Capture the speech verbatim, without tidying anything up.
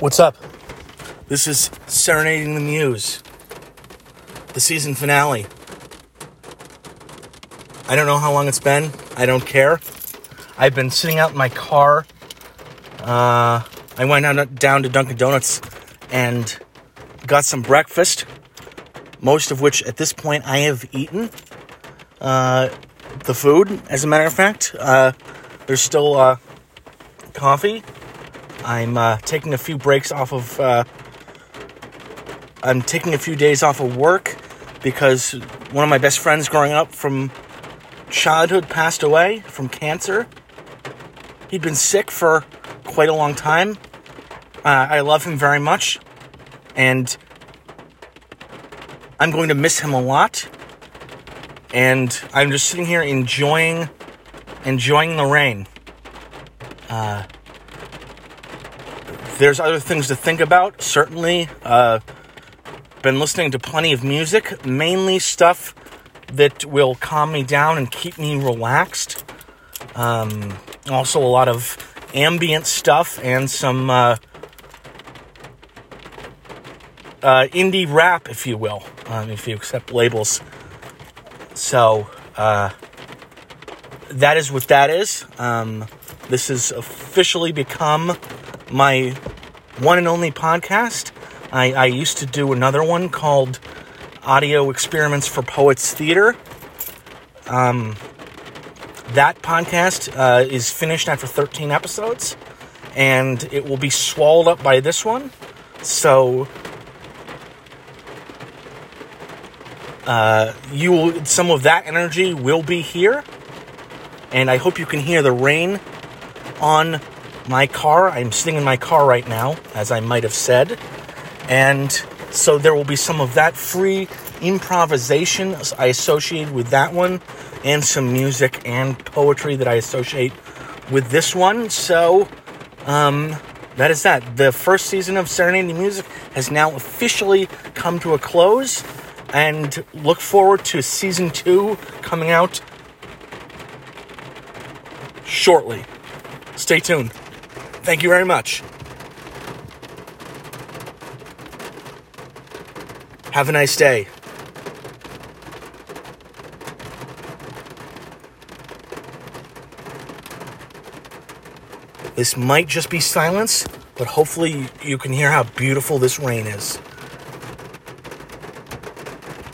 What's up? This is Serenading the Muse, the season finale. I don't know how long it's been. I don't care. I've been sitting out in my car. Uh, I went out, down to Dunkin' Donuts and got some breakfast, most of which at this point I have eaten. Uh, the food, as a matter of fact. Uh, there's still uh, coffee. I'm uh, taking a few breaks off of, uh, I'm taking a few days off of work because one of my best friends growing up from childhood passed away from cancer. He'd been sick for quite a long time. Uh, I love him very much, and I'm going to miss him a lot. And I'm just sitting here enjoying, enjoying the rain. Uh... There's other things to think about, certainly. Uh, been listening to plenty of music, mainly stuff that will calm me down and keep me relaxed. Um, also a lot of ambient stuff and some uh, uh, indie rap, if you will, um, if you accept labels. So uh, that is what that is. Um, this has officially become my one and only podcast. I, I used to do another one called Audio Experiments for Poets Theater. Um, that podcast uh, is finished after thirteen episodes, and it will be swallowed up by this one. So uh, you will, some of that energy will be here, and I hope you can hear the rain on my car. I'm sitting in my car right now, as I might have said. And so there will be some of that free improvisation I associate with that one, and some music and poetry that I associate with this one. So um, that is that. The first season of Serenity Music has now officially come to a close. And look forward to season two coming out shortly. Stay tuned. Thank you very much. Have a nice day. This might just be silence, but hopefully you can hear how beautiful this rain is.